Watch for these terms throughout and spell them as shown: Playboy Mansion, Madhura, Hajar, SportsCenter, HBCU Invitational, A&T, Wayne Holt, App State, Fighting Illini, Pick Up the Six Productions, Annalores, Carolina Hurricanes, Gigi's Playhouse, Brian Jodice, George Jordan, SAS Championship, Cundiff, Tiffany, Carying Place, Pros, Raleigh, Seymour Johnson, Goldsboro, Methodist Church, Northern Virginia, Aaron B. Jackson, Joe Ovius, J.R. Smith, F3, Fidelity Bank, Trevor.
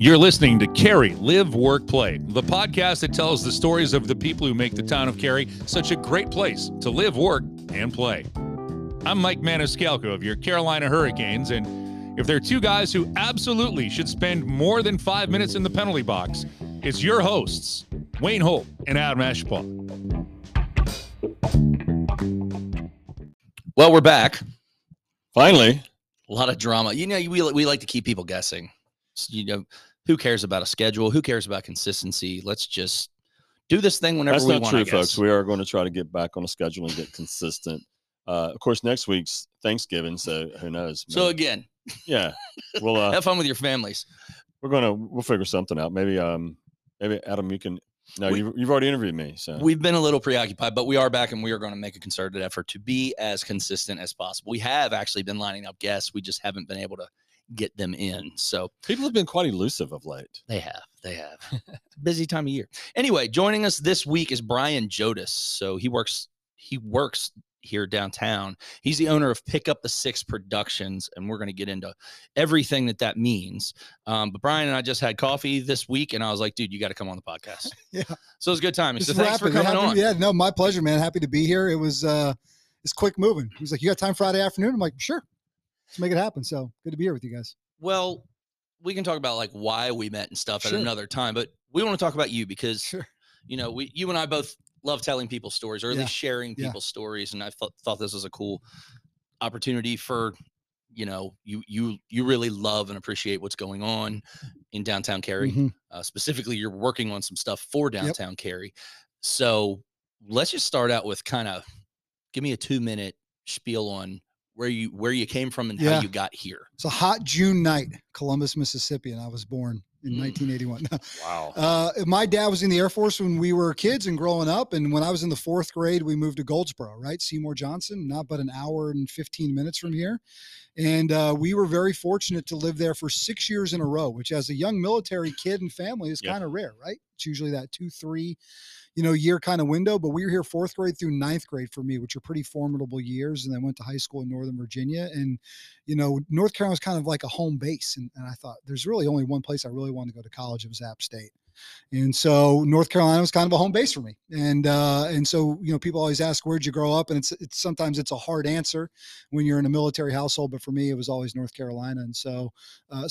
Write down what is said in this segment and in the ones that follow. You're listening to Cary Live, Work, Play, the podcast that tells the stories of the people who make the town of Cary such a great place to live, work, and play. I'm Mike Maniscalco of your Carolina Hurricanes, and if there are two guys who absolutely should spend more than 5 minutes in the penalty box, it's your hosts, Wayne Holt and Adam Eshbaugh. Well, we're back. Finally. A lot of drama. You know, we like to keep people guessing. You know, who cares about a schedule? Who cares about consistency? Let's just do this thing whenever we want. That's not true, folks. We are going to try to get back on a schedule and get consistent. Of course, next week's Thanksgiving, so who knows? Maybe. So again, yeah, we'll have fun with your families. We'll figure something out. Maybe Adam, you can. No, you've already interviewed me, so we've been a little preoccupied, but we are back, and we are going to make a concerted effort to be as consistent as possible. We have actually been lining up guests. We just haven't been able to get them in. So people have been quite elusive of late. They have Busy time of year. Anyway, joining us this week is Brian Jodice. So he works here downtown. He's the owner of Pick Up the Six Productions, and we're going to get into everything that means. But Brian and I just had coffee this week, and I was like, dude, you got to come on the podcast. Yeah. So it was a good time. So thanks for coming on. Yeah, no, my pleasure, man. Happy to be here. It was it's quick moving. He's like, you got time Friday afternoon? I'm like, sure. Let's make it happen. So good to be here with you guys. Well, we can talk about like why we met and stuff at another time, but we want to talk about you because, you know, you and I both love telling people stories, or at least sharing people's stories. And I thought this was a cool opportunity for, you know, you really love and appreciate what's going on in downtown Cary. Mm-hmm. Specifically, you're working on some stuff for downtown Cary. So let's just start out with kind of give me a 2-minute spiel on where you came from and how you got here. It's a hot June night, Columbus, Mississippi, and I was born in 1981. Wow. My dad was in the Air Force when we were kids and growing up, and when I was in the fourth grade, we moved to Goldsboro, right? Seymour Johnson, not but an hour and 15 minutes from here. And we were very fortunate to live there for 6 years in a row, which as a young military kid and family is kind of rare, right? It's usually that 2-3 year kind of window, but we were here fourth grade through ninth grade for me, which are pretty formidable years. And then went to high school in Northern Virginia, and, you know, North Carolina was kind of like a home base. And I thought there's really only one place I really wanted to go to college. It was App State. And so North Carolina was kind of a home base for me. And so, you know, people always ask, where'd you grow up? And it's sometimes it's a hard answer when you're in a military household, but for me, it was always North Carolina. And so,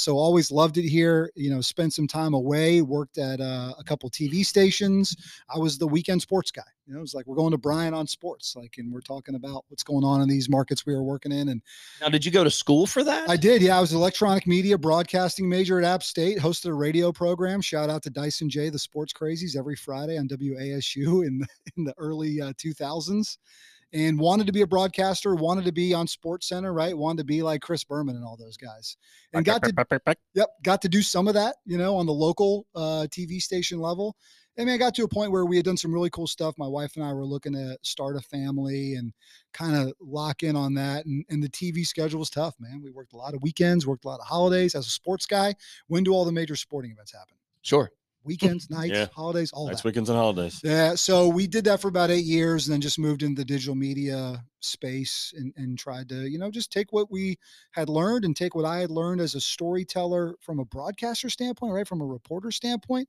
always loved it here, you know, spent some time away, worked at a couple TV stations. I was the weekend sports guy. You know, it was like, we're going to Brian on sports, like, and we're talking about what's going on in these markets we were working in. And now, did you go to school for that? I did. Yeah. I was an electronic media broadcasting major at App State, hosted a radio program. Shout out to Dyson J, the sports crazies, every Friday on WASU in the early 2000s, and wanted to be a broadcaster, wanted to be on SportsCenter, right? Wanted to be like Chris Berman and all those guys, and got to do some of that, you know, on the local TV station level. I mean, I got to a point where we had done some really cool stuff. My wife and I were looking to start a family and kind of lock in on that. And the TV schedule was tough, man. We worked a lot of weekends, worked a lot of holidays. As a sports guy, when do all the major sporting events happen? Sure. Weekends, nights, holidays, all that. Nights, weekends, and holidays. Yeah. So we did that for about 8 years and then just moved into the digital media space and tried to, you know, just take what we had learned and take what I had learned as a storyteller from a broadcaster standpoint, right, from a reporter standpoint,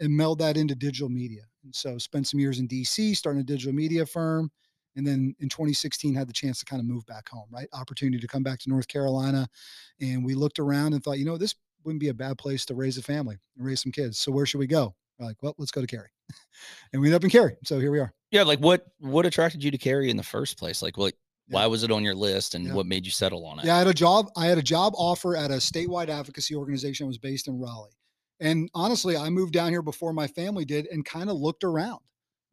and meld that into digital media. And so spent some years in DC, starting a digital media firm. And then in 2016, had the chance to kind of move back home, right? Opportunity to come back to North Carolina. And we looked around and thought, you know, this wouldn't be a bad place to raise a family and raise some kids. So where should we go? We're like, well, let's go to Cary. And we ended up in Cary. So here we are. Yeah. Like what attracted you to Cary in the first place? Like, why was it on your list, and what made you settle on it? Yeah. I had a job offer at a statewide advocacy organization that was based in Raleigh. And honestly, I moved down here before my family did and kind of looked around,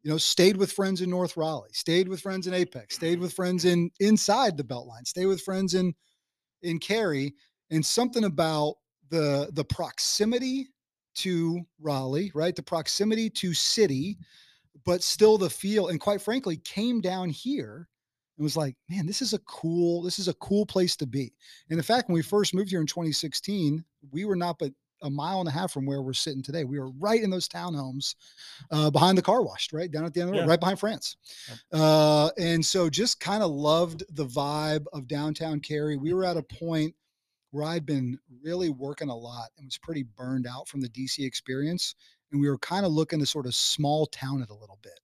you know, stayed with friends in North Raleigh, stayed with friends in Apex, stayed with friends inside the Beltline, stayed with friends in Cary, and something about the proximity to Raleigh, right? The proximity to city, but still the feel. And quite frankly, came down here and was like, man, this is a cool place to be. And in fact, when we first moved here in 2016, we were not but a mile and a half from where we're sitting today. We were right in those townhomes behind the car wash, right? Down at the end of the road, right behind France. Yeah. And so just kind of loved the vibe of downtown Cary. We were at a point where I'd been really working a lot and was pretty burned out from the DC experience. And we were kind of looking to sort of small town it a little bit.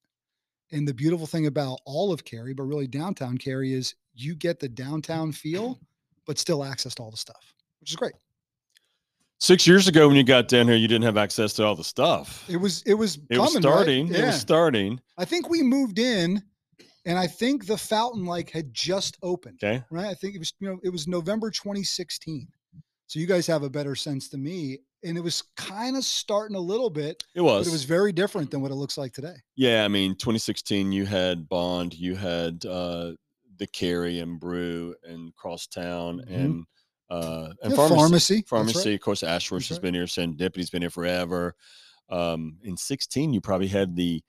And the beautiful thing about all of Cary, but really downtown Cary, is you get the downtown feel, but still access to all the stuff, which is great. 6 years ago when you got down here, you didn't have access to all the stuff. It was starting. Right? Yeah. It was starting. I think we moved in and I think the fountain like had just opened. Okay. Right. I think it was, you know, it was November 2016. So you guys have a better sense than me. And it was kind of starting a little bit. It was. But it was very different than what it looks like today. Yeah. I mean, 2016, you had Bond, you had the Cary and Brew and Crosstown and pharmacy, right. Of course, Ashworth has been here. Syndipity's been here forever. In 16, you probably had the,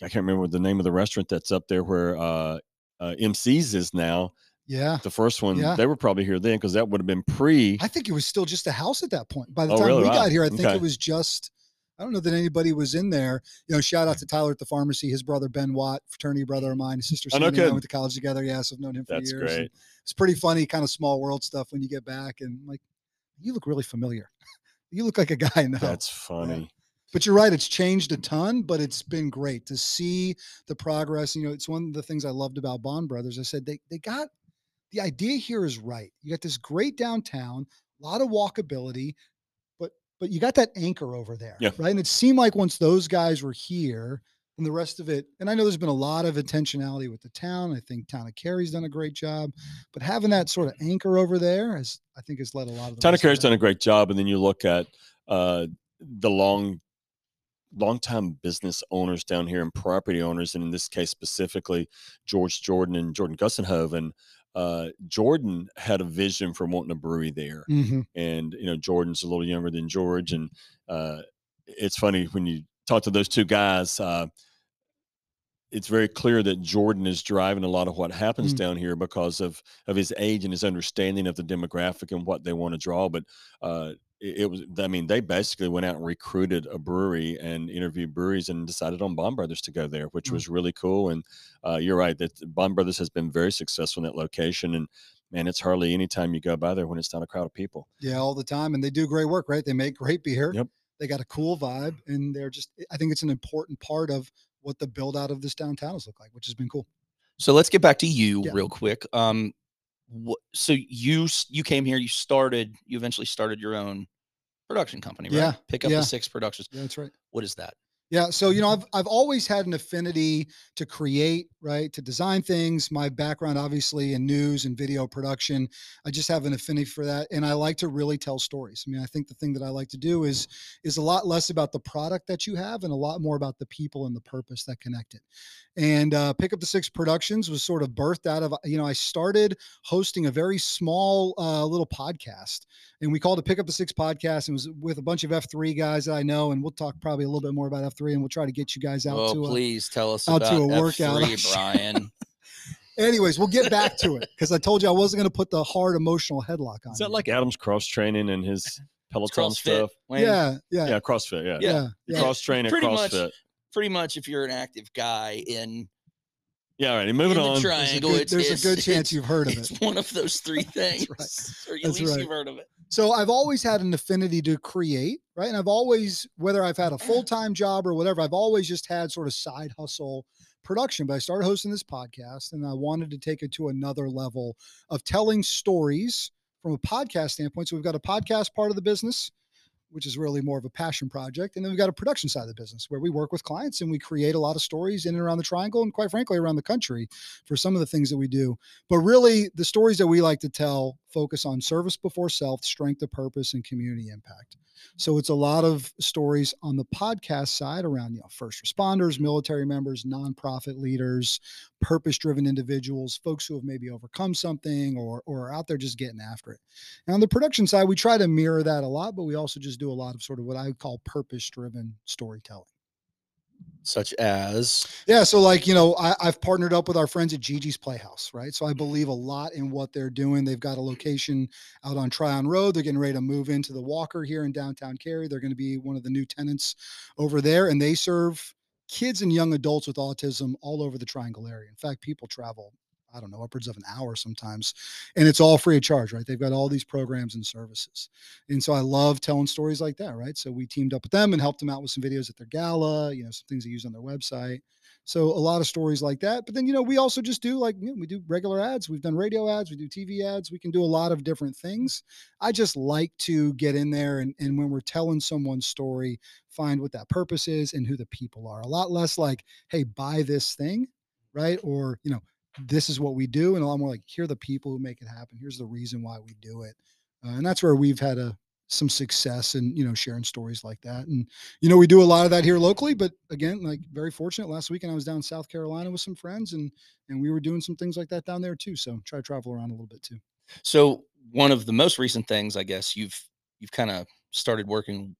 I can't remember the name of the restaurant that's up there where MC's is now. Yeah. The first one, they were probably here then because that would have been pre. I think it was still just a house at that point. By the time we got here, I think it was just, I don't know that anybody was in there. You know, shout out to Tyler at the pharmacy, his brother, Ben Watt, fraternity brother of mine, his sister, Sandy, and I went to college together. Yeah. So I've known him for years. That's great. It's pretty funny, kind of small world stuff when you get back and like, you look really familiar. You look like a guy. That's funny. Yeah. But you're right. It's changed a ton, but it's been great to see the progress. You know, it's one of the things I loved about Bond Brothers. I said, they got the idea here is right. You got this great downtown, a lot of walkability, but you got that anchor over there, right? And it seemed like once those guys were here and the rest of it, and I know there's been a lot of intentionality with the town. I think Town of Cary's done a great job, but having that sort of anchor over there has, I think, has led a lot of the Town of Cary's done a great job. And then you look at the longtime business owners down here and property owners. And in this case, specifically, George Jordan and Jordan Gussenhoven. Jordan had a vision for wanting a brewery there. And, you know, Jordan's a little younger than George. And, it's funny when you talk to those two guys, it's very clear that Jordan is driving a lot of what happens down here because of his age and his understanding of the demographic and what they want to draw. But, it was, I mean, they basically went out and recruited a brewery and interviewed breweries and decided on Bond Brothers to go there, which was really cool. And you're right, that Bond Brothers has been very successful in that location. And man, it's hardly any time you go by there when it's not a crowd of people. Yeah, all the time. And they do great work, right? They make great beer. Yep. They got a cool vibe. And they're just, I think it's an important part of what the build out of this downtown has looked like, which has been cool. So let's get back to you real quick. So you came here, you eventually started your own production company, right? Yeah. Pick Up the Six Productions. Yeah, that's right. What is that? Yeah. So, you know, I've always had an affinity to create, right? To design things. My background, obviously, in news and video production, I just have an affinity for that. And I like to really tell stories. I mean, I think the thing that I like to do is a lot less about the product that you have and a lot more about the people and the purpose that connect it. And Pick Up the Six Productions was sort of birthed out of, you know, I started hosting a very small little podcast, and we called it Pick Up the Six Podcast. It was with a bunch of F3 guys that I know, and we'll talk probably a little bit more about F3, and we'll try to get you guys out please tell us about a workout, F3, Brian. Anyways, we'll get back to it because I told you I wasn't going to put the hard emotional headlock on. Is that like Adam's cross training and his Peloton stuff? Yeah, CrossFit. Yeah. Cross train at CrossFit. Pretty much, if you're an active guy in moving on. Triangle, there's a good chance you've heard of it. It's one of those three things, or at least you've heard of it. So I've always had an affinity to create, right? And I've always, whether I've had a full-time job or whatever, I've always just had sort of side hustle production. But I started hosting this podcast, and I wanted to take it to another level of telling stories from a podcast standpoint. So we've got a podcast part of the business, which is really more of a passion project. And then we've got a production side of the business where we work with clients and we create a lot of stories in and around the triangle and quite frankly, around the country for some of the things that we do. But really the stories that we like to tell focus on service before self, strength of purpose, and community impact. So it's a lot of stories on the podcast side around, you know, first responders, military members, nonprofit leaders, purpose-driven individuals, folks who have maybe overcome something or are out there just getting after it. And on the production side, we try to mirror that a lot, but we also just do a lot of sort of what I would call purpose-driven storytelling. Such as? Yeah. So like, you know, I've partnered up with our friends at Gigi's Playhouse, right? So I believe a lot in what they're doing. They've got a location out on Tryon Road. They're getting ready to move into the Walker here in downtown Cary. They're going to be one of the new tenants over there, and they serve kids and young adults with autism all over the Triangle area. In fact, people travel I don't know, upwards of an hour sometimes. And it's all free of charge, right? They've got all these programs and services. And so I love telling stories like that, right? So we teamed up with them and helped them out with some videos at their gala, you know, some things they use on their website. So a lot of stories like that. But then, you know, we also just do like, you know, we do regular ads. We've done radio ads. We do TV ads. We can do a lot of different things. I just like to get in there and when we're telling someone's story, find what that purpose is and who the people are. A lot less like, hey, buy this thing, right? Or, you know, this is what we do. And a lot more like, here are the people who make it happen. Here's the reason why we do it. And that's where we've had some success in, you know, sharing stories like that. And, you know, we do a lot of that here locally, but again, like very fortunate last weekend, I was down in South Carolina with some friends and we were doing some things like that down there too. So try to travel around a little bit too. So one of the most recent things, I guess you've kind of started working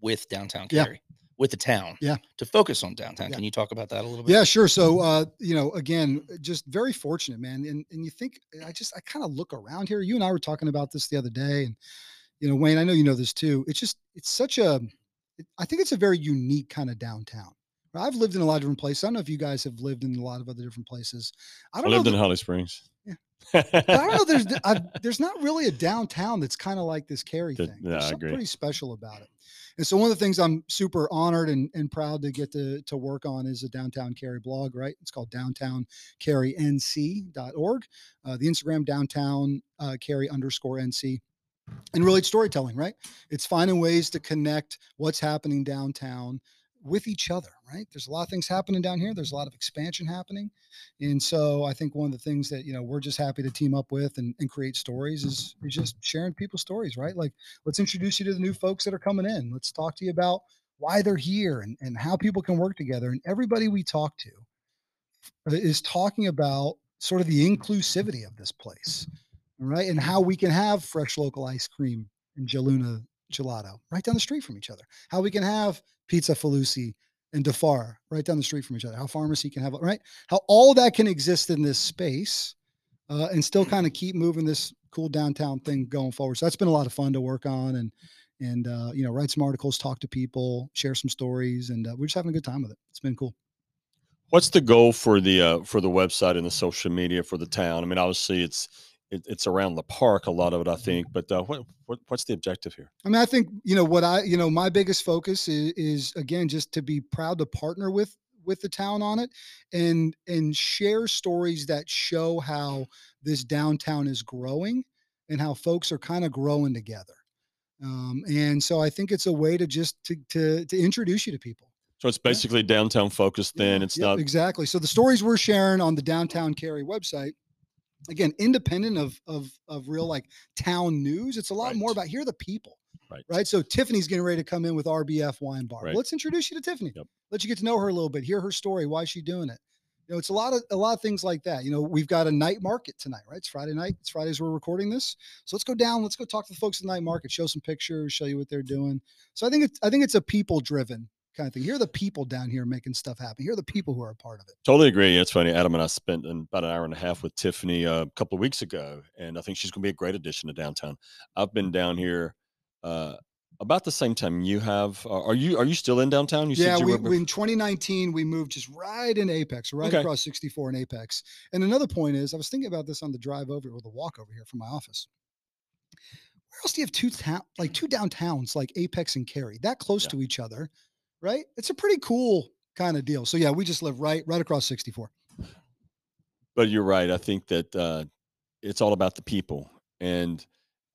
with Downtown Cary. Yeah. With the town, yeah, to focus on downtown. Yeah. Can you talk about that a little bit? Yeah, sure. So, you know, again, just very fortunate, man. And you think, I kind of look around here. You and I were talking about this the other day, and, you know, Wayne, I know you know this too. It's just, I think it's a very unique kind of downtown. I've lived in a lot of different places. I don't know if you guys have lived in a lot of other different places. I lived in Holly Springs. Yeah. But I don't know. There's not really a downtown that's kind of like this Cary thing. Yeah, there's something pretty special about it. And so one of the things I'm super honored and proud to get to work on is a Downtown Cary blog, right? It's called downtowncarrync.org, the Instagram downtowncarry_nc. And really it's storytelling, right? It's finding ways to connect what's happening downtown with each other, right? There's a lot of things happening down here. There's a lot of expansion happening. And so I think one of the things that, you know, we're just happy to team up with and create stories is just sharing people's stories, right? Like, let's introduce you to the new folks that are coming in. Let's talk to you about why they're here and how people can work together. And everybody we talk to is talking about sort of the inclusivity of this place, right? And how we can have fresh local ice cream and Jaluna Gelato right down the street from each other, how we can have Pizza Falusi and Defar right down the street from each other, how pharmacy can have, right? How all that can exist in this space and still kind of keep moving this cool downtown thing going forward. So that's been a lot of fun to work on and you know, write some articles, talk to people, share some stories, and we're just having a good time with it. It's been cool. What's the goal for the website and the social media for the town? I mean, obviously it's around the park, a lot of it, I think, but what's the objective here? I mean, I think, you know, my biggest focus is again, just to be proud to partner with the town on it and share stories that show how this downtown is growing and how folks are kind of growing together. And so I think it's a way to just to introduce you to people. So it's basically downtown focused then. Yeah, it's not exactly. So the stories we're sharing on the Downtown Cary website, again, independent of real like town news, it's a lot more about here are the people, right? So Tiffany's getting ready to come in with RBF Wine Bar. Right. Let's introduce you to Tiffany. Yep. Let you get to know her a little bit, hear her story, why she's doing it. You know, it's a lot of things like that. You know, we've got a night market tonight, right? It's Friday night. It's Fridays we're recording this, so let's go down. Let's go talk to the folks at the night market. Show some pictures. Show you what they're doing. So I think it's a people driven kind of thing. Here are the people down here making stuff happen. Here are the people who are a part of it. Totally agree. It's funny. Adam and I spent about an hour and a half with Tiffany a couple of weeks ago, and I think she's going to be a great addition to downtown. I've been down here about the same time you have. Are you still in downtown? We in 2019, we moved just right in Apex, across 64 in Apex. And another point is, I was thinking about this on the drive over or the walk over here from my office. Where else do you have two downtowns like Apex and Cary that close to each other? Right? It's a pretty cool kind of deal. So yeah, we just live right across 64. But you're right. I think that it's all about the people. And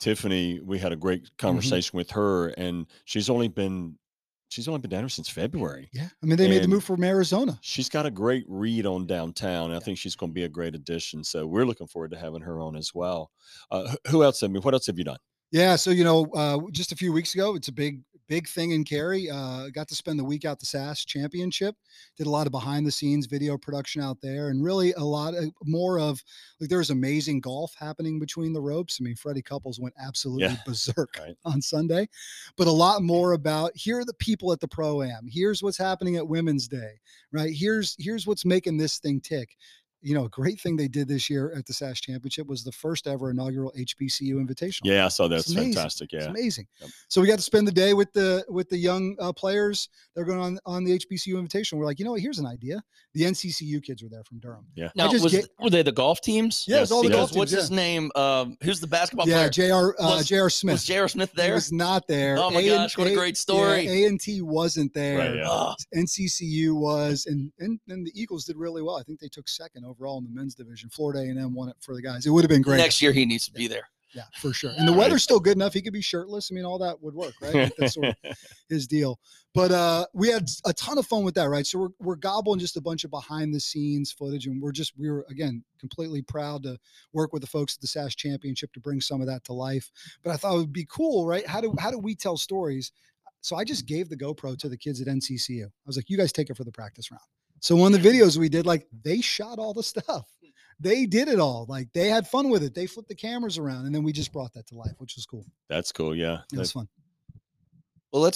Tiffany, we had a great conversation with her, and she's only been down here since February. Yeah. I mean, they made the move from Arizona. She's got a great read on downtown. And I think she's going to be a great addition. So we're looking forward to having her on as well. What else have you done? Yeah. So, you know, just a few weeks ago, it's a big thing in Cary. Got to spend the week out the SAS Championship. Did a lot of behind the scenes video production out there, and really a lot more of like there's amazing golf happening between the ropes. I mean, Freddie Couples went absolutely berserk on Sunday, but a lot more about here are the people at the Pro-Am. Here's what's happening at Women's Day, right? Here's what's making this thing tick. you know, a great thing they did this year at the SAS Championship was the first ever inaugural HBCU Invitational. Yeah, I saw that. It's fantastic. Yeah, it's amazing. Yep. So we got to spend the day with the young players that are going on the HBCU Invitational. We're like, you know what? Here's an idea. The NCCU kids were there from Durham. Yeah. Now, were they the golf teams? Yeah, yes, all the golf teams. What's his name? Who's the basketball player? J.R. Smith. Was J.R. Smith there? He was not there. Oh, my gosh. What a great story. Yeah, A&T wasn't there. Right, yeah. NCCU was, and the Eagles did really well. I think they took second overall in the men's division. Florida A&M won it for the guys. It would have been great. Next year he needs to be there. Yeah, for sure. And the weather's still good enough. He could be shirtless. I mean, all that would work, right? That's sort of his deal. But we had a ton of fun with that, right? So we're gobbling just a bunch of behind-the-scenes footage, and we were, again, completely proud to work with the folks at the SAS Championship to bring some of that to life. But I thought it would be cool, right? How do we tell stories? So I just gave the GoPro to the kids at NCCU. I was like, you guys take it for the practice round. So one of the videos we did, like, they shot all the stuff. They did it all. Like, they had fun with it. They flipped the cameras around, and then we just brought that to life, which was cool. That's cool, yeah. It was fun. Well, I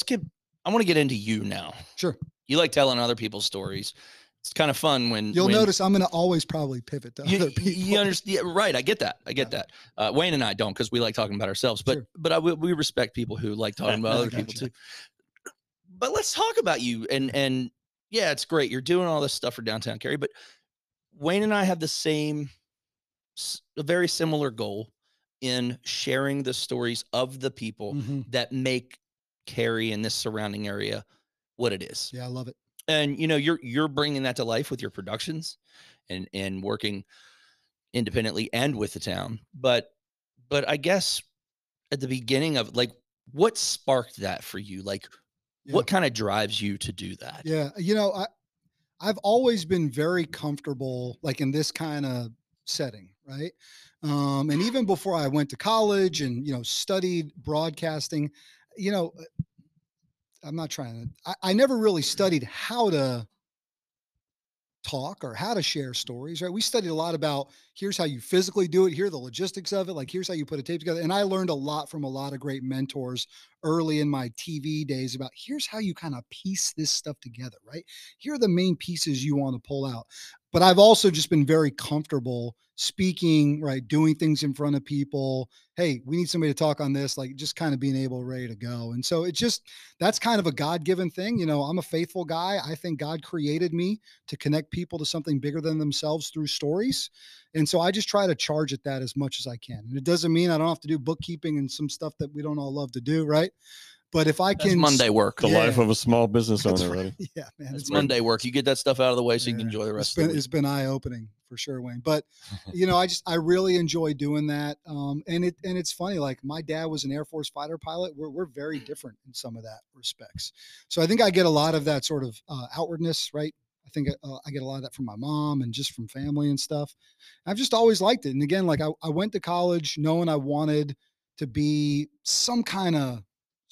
want to get into you now. Sure. You like telling other people's stories. It's kind of fun when you'll notice I'm going to always probably pivot to other people. You understand, right? I get that. I get that. Wayne and I don't, because we like talking about ourselves, but we respect people who like talking about other people too. But let's talk about you. And yeah, it's great. You're doing all this stuff for Downtown Cary, but Wayne and I have a very similar goal in sharing the stories of the people that make Cary and this surrounding area what it is. Yeah, I love it. And, you know, you're bringing that to life with your productions and working independently and with the town. But I guess at the beginning of, like, what sparked that for you? Like, what kind of drives you to do that? Yeah. You know, I've always been very comfortable, like, in this kind of setting, right? And even before I went to college and, you know, studied broadcasting, you know, I never really studied how to talk or how to share stories, right? We studied a lot about here's how you physically do it, here are the logistics of it, like here's how you put a tape together. And I learned a lot from a lot of great mentors early in my TV days about here's how you kind of piece this stuff together, right? Here are the main pieces you want to pull out. But I've also just been very comfortable speaking, right? Doing things in front of people. Hey, we need somebody to talk on this, like just kind of being ready to go. And so that's kind of a God-given thing. You know, I'm a faithful guy. I think God created me to connect people to something bigger than themselves through stories. And so I just try to charge at that as much as I can. And it doesn't mean I don't have to do bookkeeping and some stuff that we don't all love to do, right? But if I can Monday work, the life of a small business owner, right? Yeah, man, it's Monday work. You get that stuff out of the way so you can enjoy the rest of it. It's been eye-opening for sure, Wayne. But you know, I really enjoy doing that. And it's funny. Like, my dad was an Air Force fighter pilot. We're very different in some of that respects. So I think I get a lot of that sort of outwardness, right? I think I get a lot of that from my mom and just from family and stuff. I've just always liked it. And again, like I went to college knowing I wanted to be some kind of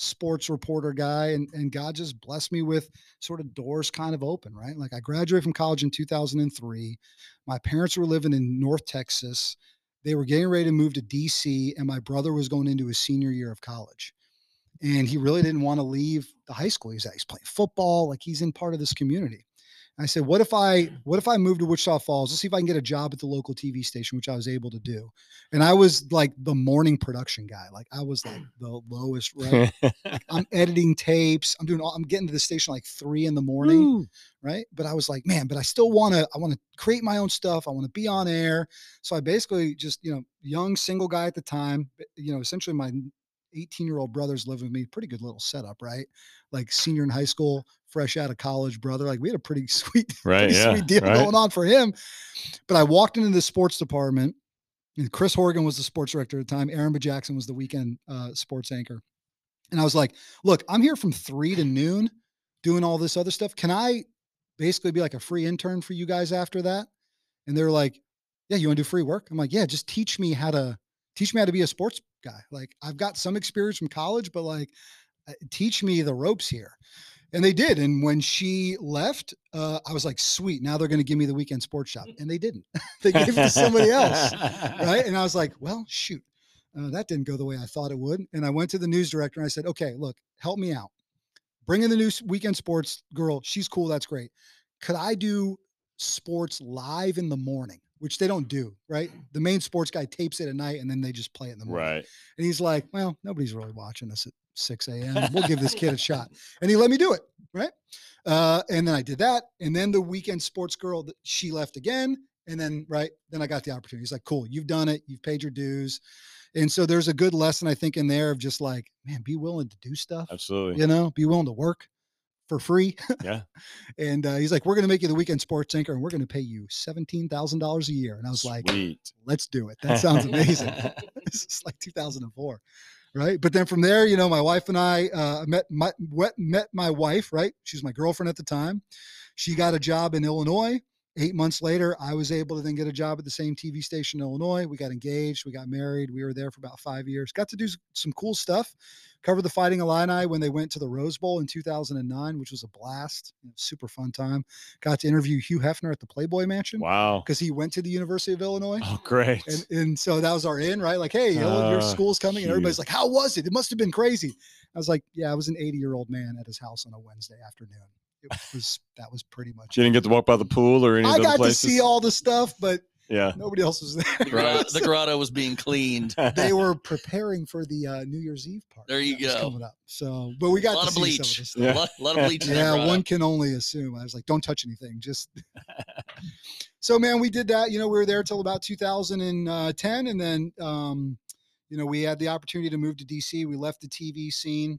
sports reporter guy, and God just blessed me with sort of doors kind of open, right? Like, I graduated from college in 2003. My parents were living in North Texas. They were getting ready to move to DC, and my brother was going into his senior year of college. And he really didn't want to leave the high school he's at. He's playing football, like he's in part of this community. I said, what if I move to Wichita Falls? Let's see if I can get a job at the local TV station, which I was able to do. And I was like the morning production guy. Like, I was like the lowest, right? Like, I'm editing tapes. I'm getting to the station like 3 in the morning. Ooh. Right. But I was like, man, but I still want to create my own stuff. I want to be on air. So I basically just, you know, young single guy at the time, you know, essentially my 18-year-old brother's living with me. Pretty good little setup, right? Like, senior in high school, fresh out of college brother. Like, we had a pretty sweet, sweet deal going on for him. But I walked into the sports department, and Chris Horgan was the sports director at the time. Aaron B. Jackson was the weekend sports anchor. And I was like, look, I'm here from 3 to noon doing all this other stuff. Can I basically be like a free intern for you guys after that? And they're like, yeah, you want to do free work? I'm like, yeah, just teach me how to be a sports guy. Like, I've got some experience from college, but like, teach me the ropes here. And they did. And when she left, I was like, sweet, now they're going to give me the weekend sports job. And they didn't. They gave it to somebody else. Right. And I was like, well, shoot, that didn't go the way I thought it would. And I went to the news director and I said, okay, look, help me out. Bring in the new weekend sports girl. She's cool. That's great. Could I do sports live in the morning? which they don't do, right? The main sports guy tapes it at night and then they just play it in the morning. Right. And he's like, well, nobody's really watching us at 6 a.m. We'll give this kid a shot. And he let me do it, right? And then I did that. And then the weekend sports girl, she left again. And then, right, then I got the opportunity. He's like, cool, you've done it. You've paid your dues. And so there's a good lesson, I think, in there of just like, man, be willing to do stuff. Absolutely. You know, be willing to work for free. Yeah. And he's like, we're going to make you the weekend sports anchor and we're going to pay you $17,000 a year. And I was like, let's do it. That sounds amazing. This is like 2004. Right. But then from there, you know, my wife and I met my wife, right? She's my girlfriend at the time. She got a job in Illinois. 8 months later, I was able to then get a job at the same TV station in Illinois. We got engaged. We got married. We were there for about 5 years. Got to do some cool stuff. Covered the Fighting Illini when they went to the Rose Bowl in 2009, which was a blast. Super fun time. Got to interview Hugh Hefner at the Playboy Mansion. Wow. Because he went to the University of Illinois. Oh, great. And so that was our in, right? Like, hey, your school's coming. Geez. And everybody's like, how was it? It must have been crazy. I was like, yeah, I was an 80-year-old man at his house on a Wednesday afternoon. That was pretty much it. You didn't get to walk by the pool or any of the places? I got to see all the stuff, but yeah, nobody else was there. The grotto was being cleaned. They were preparing for the New Year's Eve party. There you go. Coming up. So, but we got to see some of this stuff. A lot of bleach. Yeah, one can only assume. I was like, don't touch anything. Just. So, man, we did that. You know, we were there till about 2010. And then, you know, we had the opportunity to move to DC. We left the TV scene.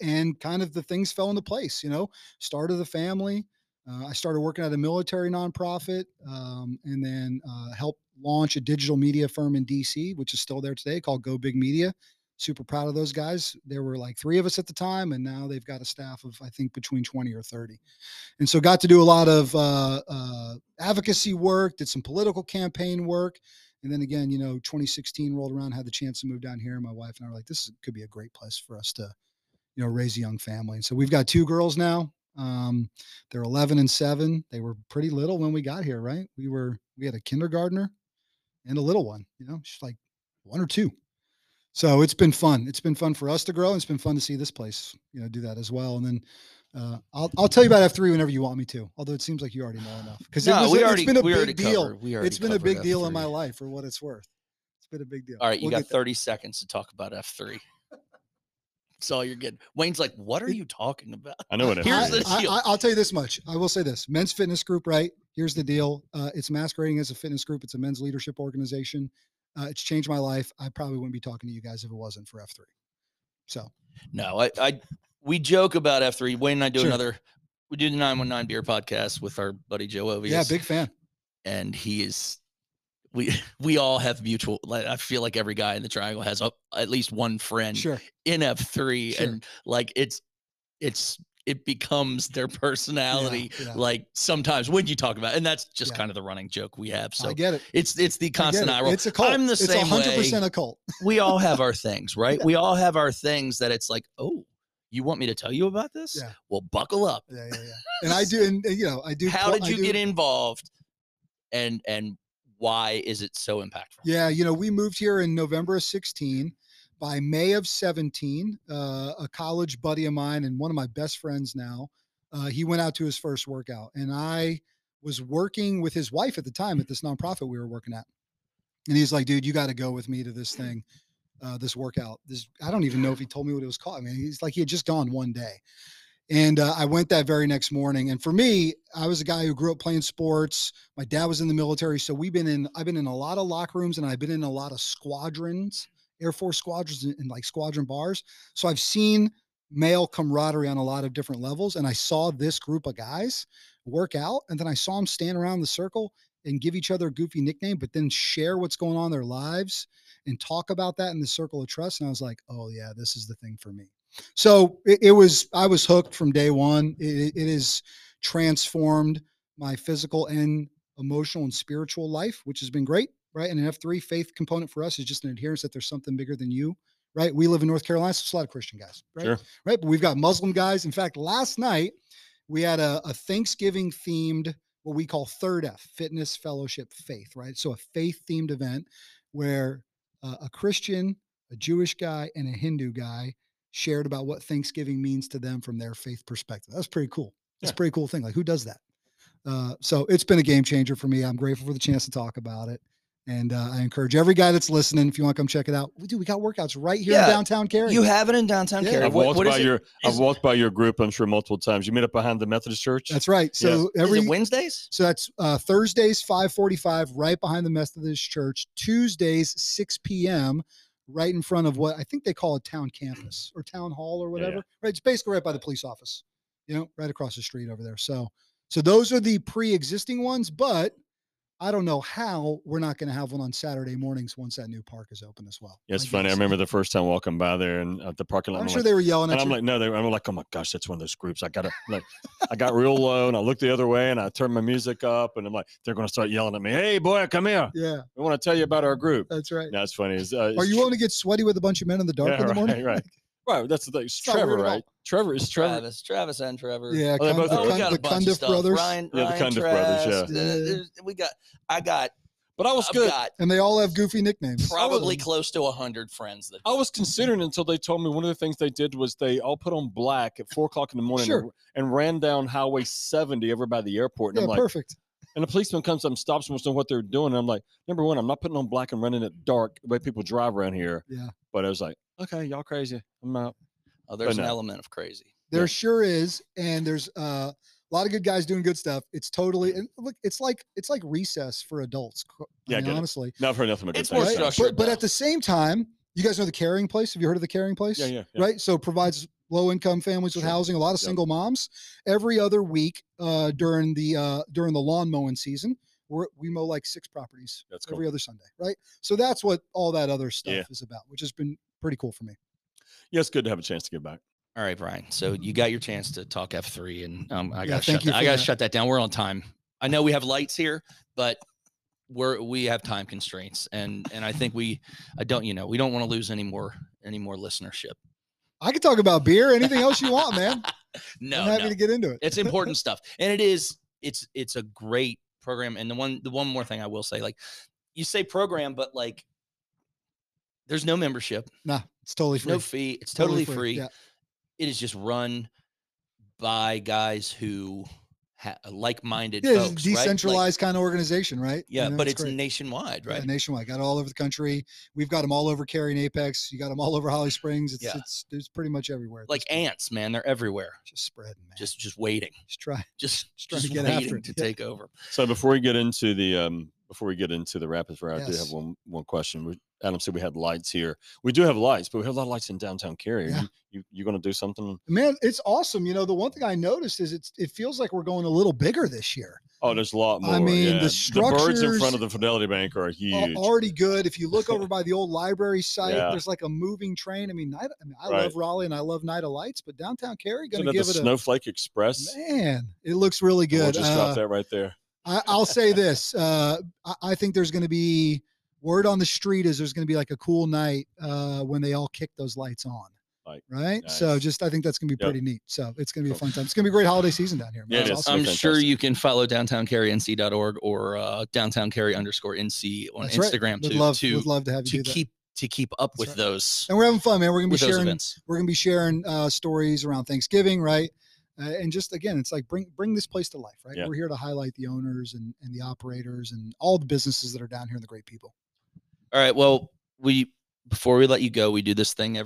And kind of the things fell into place, you know, started the family. I started working at a military nonprofit and then helped launch a digital media firm in DC, which is still there today called Go Big Media. Super proud of those guys. There were like 3 of us at the time, and now they've got a staff of, I think, between 20 or 30. And so got to do a lot of advocacy work, did some political campaign work. And then again, you know, 2016 rolled around, had the chance to move down here. My wife and I were like, this could be a great place for us to, you know, raise a young family. And so we've got 2 girls now. They're 11 and 7. They were pretty little when we got here, right? We had a kindergartner and a little one, you know, she's like 1 or 2. So it's been fun. It's been fun for us to grow. And it's been fun to see this place, you know, do that as well. And then I'll tell you about F3 whenever you want me to, although it seems like you already know enough. Because it's been a big deal. It's been a big deal in my life for what it's worth. It's been a big deal. All right. You got 30 seconds to talk about F3. So you're good. Wayne's like, what are you talking about? I know what it is. I'll tell you this much. I will say this. Men's fitness group, right? Here's the deal. It's masquerading as a fitness group. It's a men's leadership organization. It's changed my life. I probably wouldn't be talking to you guys if it wasn't for F3. So. No, we joke about F3. Wayne and I do we do the 919 Beer podcast with our buddy Joe Ovius. Yeah, big fan. And he is, we all have mutual, like, I feel like every guy in the triangle has at least one friend in F3 and like it becomes their personality. Yeah, yeah. Like sometimes when you talk about it, and that's just kind of the running joke we have. So I get it. It's the constant eye roll. It's a cult. I'm the same 100% a cult. We all have our things, right? Yeah. We all have our things that it's like, oh, you want me to tell you about this? Yeah. Well, buckle up. Yeah. And I do. And you know, I do. How did you get involved? And why is it so impactful? Yeah, you know, we moved here in November of 2016. By May of 2017, a college buddy of mine and one of my best friends now, he went out to his first workout. And I was working with his wife at the time at this nonprofit we were working at. And he's like, dude, you got to go with me to this thing, this workout. I don't even know if he told me what it was called. I mean, he's like, he had just gone one day. And I went that very next morning. And for me, I was a guy who grew up playing sports. My dad was in the military. So I've been in a lot of locker rooms and I've been in a lot of squadrons, Air Force squadrons and like squadron bars. So I've seen male camaraderie on a lot of different levels. And I saw this group of guys work out. And then I saw them stand around the circle and give each other a goofy nickname, but then share what's going on in their lives and talk about that in the circle of trust. And I was like, oh yeah, this is the thing for me. So I was hooked from day one. It has transformed my physical and emotional and spiritual life, which has been great, right? And an F3 faith component for us is just an adherence that there's something bigger than you, right? We live in North Carolina, so it's a lot of Christian guys, right? Sure. Right, but we've got Muslim guys. In fact, last night we had a Thanksgiving themed, what we call 3F, fitness, fellowship, faith, right? So a faith themed event where a Christian, a Jewish guy, and a Hindu guy shared about what Thanksgiving means to them from their faith perspective. That's pretty cool. That's a pretty cool thing. Like, who does that? So it's been a game changer for me. I'm grateful for the chance to talk about it. And I encourage every guy that's listening, if you want to come check it out, we got workouts right here in downtown Cary. You have it in downtown Cary. I've walked by your group, I'm sure, multiple times. You meet up behind the Methodist Church. That's right. So every— Is it Wednesdays? So that's Thursdays, 5:45, right behind the Methodist Church. Tuesdays, 6 p.m., right in front of what I think they call a town campus or town hall or whatever. Yeah, yeah. Right, it's basically right by the police office, right across the street over there. So those are the pre-existing ones, but I don't know how we're not going to have one on Saturday mornings once that new park is open as well. It's funny. I remember the first time walking by there and at the parking lot. I'm sure they were yelling at you. I'm like, no, they were. I'm like, oh my gosh, that's one of those groups. I got real low and I looked the other way and I turned my music up and I'm like, they're going to start yelling at me. Hey, boy, come here. Yeah, we want to tell you about our group. That's right. That's funny. Are you willing to get sweaty with a bunch of men in the dark in the morning? Right. Right, that's the thing. It's Trevor, right? Travis and Trevor. Yeah, we got the Cundiff brothers. Ryan, the Cundiff brothers. Yeah, but I was good. And they all have goofy nicknames. Probably close to 100 friends. I was considering until they told me one of the things they did was they all put on black at 4 o'clock in the morning and ran down Highway 70 over by the airport. And I'm like, perfect. And a policeman comes up and stops and wants to know what they're doing. And I'm like, number one, I'm not putting on black and running at dark the way people drive around here. Yeah. But I was like, okay, y'all crazy. I'm out. Oh, there's an element of crazy. There sure is. And there's a lot of good guys doing good stuff. It's totally, and look, it's like recess for adults. Honestly. No, I've heard nothing but good things. It's more structured. But at the same time, you guys know the Carying Place. Have you heard of the Carying Place? Yeah. Right. So provides low-income families with housing, a lot of single moms. Every other week during the lawn mowing season, we mow like 6 properties every other Sunday, right? So that's what all that other stuff is about, which has been pretty cool for me. Yeah, it's good to have a chance to get back. All right, Brian. So you got your chance to talk F3, and I gotta shut that down. We're on time. I know we have lights here, but we have time constraints, and I think we don't want to lose any more listenership. I could talk about beer, anything else you want, man. I'm happy to get into it. It's important stuff. And it's a great program. And the one more thing I will say, like you say program, but like there's no membership. Nah, it's totally free. No fee. It's totally free. Yeah. It is just run by guys who like-minded folks, it's a decentralized kind of organization, right? Yeah, but it's nationwide, right? Yeah, nationwide. Got it all over the country. We've got them all over Cary and Apex. You got them all over Holly Springs. It's pretty much everywhere. Like ants, man. They're everywhere. Just spreading, man. Just waiting. Just trying to take over. So before we get into the rapid fire, I do have one question. Adam said we had lights here. We do have lights, but we have a lot of lights in downtown Cary. Yeah. You're going to do something? Man, it's awesome. The one thing I noticed is it feels like we're going a little bigger this year. Oh, there's a lot more. I mean, the structures. The birds in front of the Fidelity Bank are huge. Already good. If you look over by the old library site, there's like a moving train. I love Raleigh and I love Night of Lights, but downtown Cary going to give it a Snowflake Express. Man, it looks really good. We'll just drop that right there. I'll say this. I think there's going to be word on the street is there's going to be like a cool night when they all kick those lights on. Right. Nice. So I think that's going to be pretty neat. So it's going to be a fun time. It's going to be a great holiday season down here. Yeah, I'm sure you can follow downtowncarrync.org or downtowncarry_nc on Instagram to keep up with those. And we're having fun, man. We're going to be sharing stories around Thanksgiving. Right. And just, again, it's like bring this place to life, right? Yeah. We're here to highlight the owners and the operators and all the businesses that are down here and the great people. All right. Well, before we let you go, we do this thing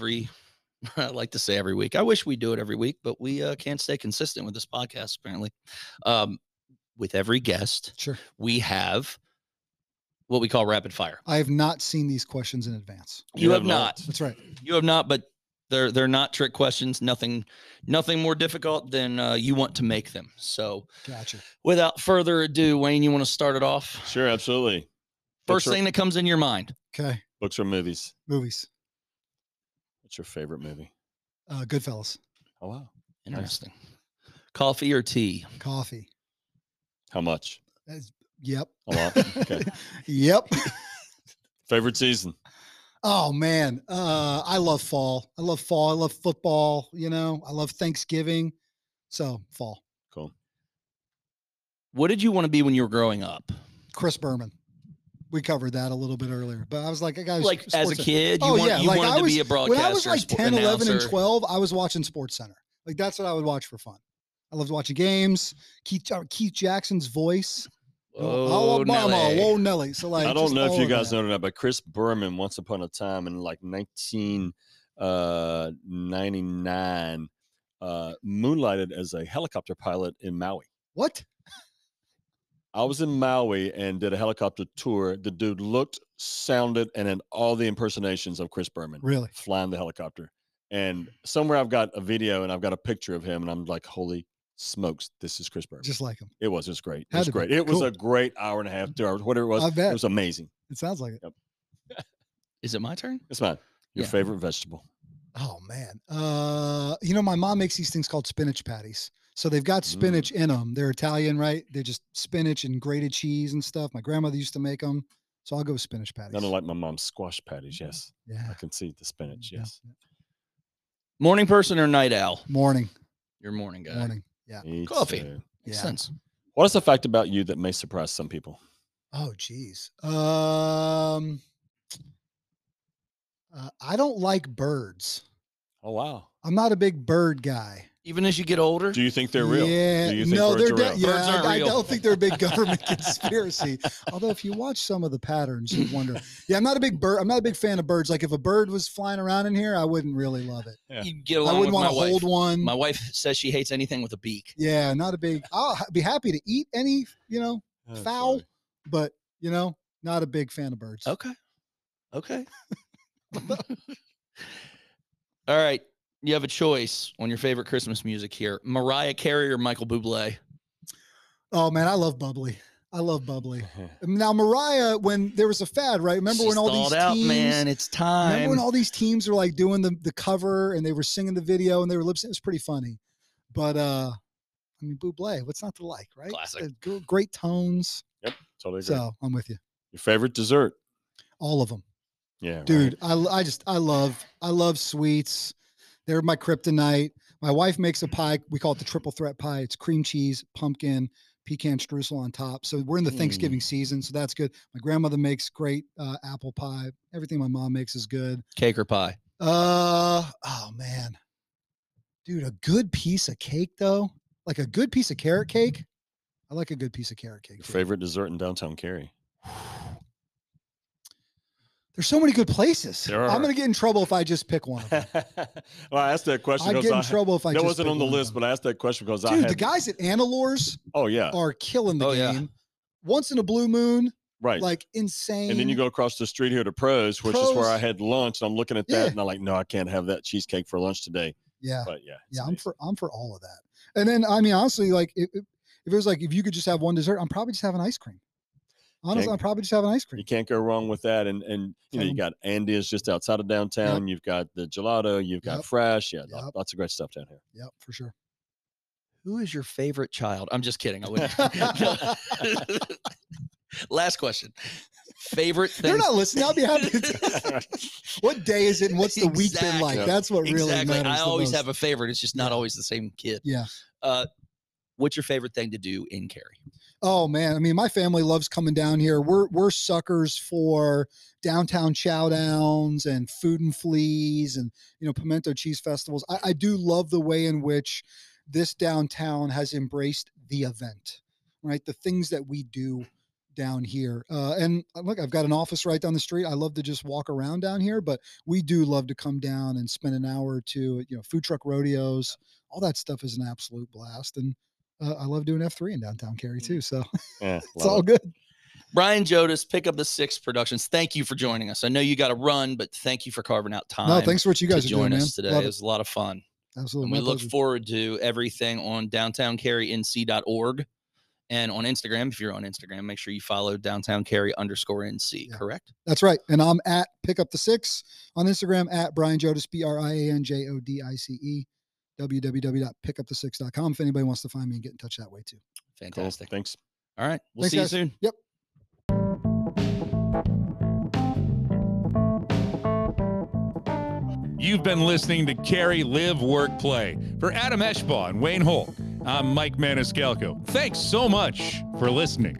I like to say every week. I wish we do it every week, but we can't stay consistent with this podcast, apparently. With every guest, we have what we call rapid fire. I have not seen these questions in advance. You have not. That's right. You have not, but they're not trick questions. Nothing more difficult than you want to make them. So gotcha. Without further ado, Wayne, you want to start it off? Sure, absolutely. First thing that comes in your mind. Okay. Books or movies? Movies. What's your favorite movie? Goodfellas. Oh, wow. Interesting. Yeah. Coffee or tea? Coffee. How much? Yep. A lot. Okay. Yep. Favorite season? Oh, man. I love fall. I love fall. I love football. I love Thanksgiving. So fall. Cool. What did you want to be when you were growing up? Chris Berman. We covered that a little bit earlier, but I was like, as a kid, you wanted to be a broadcaster. When I was like 10, 11 and 12, I was watching SportsCenter. Like that's what I would watch for fun. I loved watching games. Keith Jackson's voice. Oh, Nelly. Oh, Nelly. So, like, I don't know if you guys know that, but Chris Berman, once upon a time in like 1999, moonlighted as a helicopter pilot in Maui. What? I was in Maui and did a helicopter tour. The dude looked, sounded, and had all the impersonations of Chris Berman. Really? Flying the helicopter. And somewhere I've got a video and I've got a picture of him, and I'm like, holy smokes, this is Chris Berman. Just like him. It was. It was great. It was great. It was a great hour and a half, 2 hours, whatever it was. I bet. It was amazing. It sounds like it. Yep. Is it my turn? It's mine. Your favorite vegetable. Oh, man. You know, my mom makes these things called spinach patties. So they've got spinach in them. They're Italian, right? They're just spinach and grated cheese and stuff. My grandmother used to make them. So I'll go with spinach patties. I don't like my mom's squash patties. Yes. Yeah. I can see the spinach. Yes. Yeah. Morning person or night owl? Morning. You're a morning guy. Morning. Yeah. Me coffee. Too. Makes sense. What is the fact about you that may surprise some people? Oh, geez. I don't like birds. Oh, wow. I'm not a big bird guy. Even as you get older? Do you think they're real? Yeah. Do you think birds are real? Yeah, birds are real. I don't think they're a big government conspiracy. Although if you watch some of the patterns, you wonder. Yeah, I'm not a big fan of birds. Like if a bird was flying around in here, I wouldn't really love it. Yeah. You'd get along. I wouldn't want to hold one. My wife says she hates anything with a beak. Yeah, not a big. I'll be happy to eat any, you know, fowl, but, you know, not a big fan of birds. Okay. Okay. All right, you have a choice on your favorite Christmas music here. Mariah Carey or Michael Bublé? Oh, man, I love Bubbly. I love Bubbly. Now, Mariah, when there was a fad, right? Remember when all these teams... it's time. Remember when all these teams were, like, doing the cover and they were singing the video and they were lip-syncing? It was pretty funny. But, I mean, Bublé, what's not to like, right? Classic. Great tones. Yep, totally agree. So, I'm with you. Your favorite dessert? All of them. Yeah, dude, right. I love sweets. They're my kryptonite. My wife makes a pie. We call it the triple threat pie. It's cream cheese, pumpkin, pecan streusel on top. So we're in the Thanksgiving season, so that's good. My grandmother makes great apple pie. Everything my mom makes is good. Cake or pie? Oh man, dude, a good piece of cake though, like a good piece of carrot cake. I like a good piece of carrot cake. Your favorite dessert in downtown Cary? There's so many good places. I'm going to get in trouble if I just pick one of them. Well, I asked that question. That wasn't on the list, but I asked that question because I had... the guys at Annalores are killing the game. Yeah. Once in a blue moon. Right. Like insane. And then you go across the street here to Pros, which is where I had lunch. And I'm looking at that and I'm like, no, I can't have that cheesecake for lunch today. Yeah. But yeah. Yeah, I'm for all of that. And then, I mean, honestly, like if it was like, if you could just have one dessert, I'm probably just having ice cream. Honestly, I'll probably just have an ice cream. You can't go wrong with that. And you know, you got Andy's just outside of downtown. Yep. You've got the gelato. You've got Fresh. Yeah, lots of great stuff down here. Yep, for sure. Who is your favorite child? I'm just kidding. I wouldn't. Last question. Favorite thing. They're not listening. I'll be happy to. What day is it and what's the week been like? Yep. That's what really matters. I always have a favorite. It's just not always the same kid. Yeah. What's your favorite thing to do in Cary? Oh, man. I mean, my family loves coming down here. We're suckers for downtown chow downs and food and fleas and, you know, pimento cheese festivals. I do love the way in which this downtown has embraced the event, right? The things that we do down here. And look, I've got an office right down the street. I love to just walk around down here, but we do love to come down and spend an hour or two at, you know, food truck rodeos. All that stuff is an absolute blast. And I love doing F3 in downtown Cary too. So it's all good. Brian Jodice, Pick Up the Six Productions. Thank you for joining us. I know you got to run, but thank you for carving out time. No, thanks for what you guys are doing, us today. It was a lot of fun. Absolutely. And we look forward to everything on downtowncarrync.org and on Instagram. If you're on Instagram, make sure you follow downtowncarry_NC, correct? That's right. And I'm at Pick Up the Six on Instagram, at Brian Jodice, BrianJodice. www.pickupthesix.com if anybody wants to find me and get in touch that way too. Fantastic. Cool. Thanks. All right. We'll see you soon. Yep. You've been listening to Cary Live, Work, Play. For Adam Eshbaugh and Wayne Holt, I'm Mike Maniscalco. Thanks so much for listening.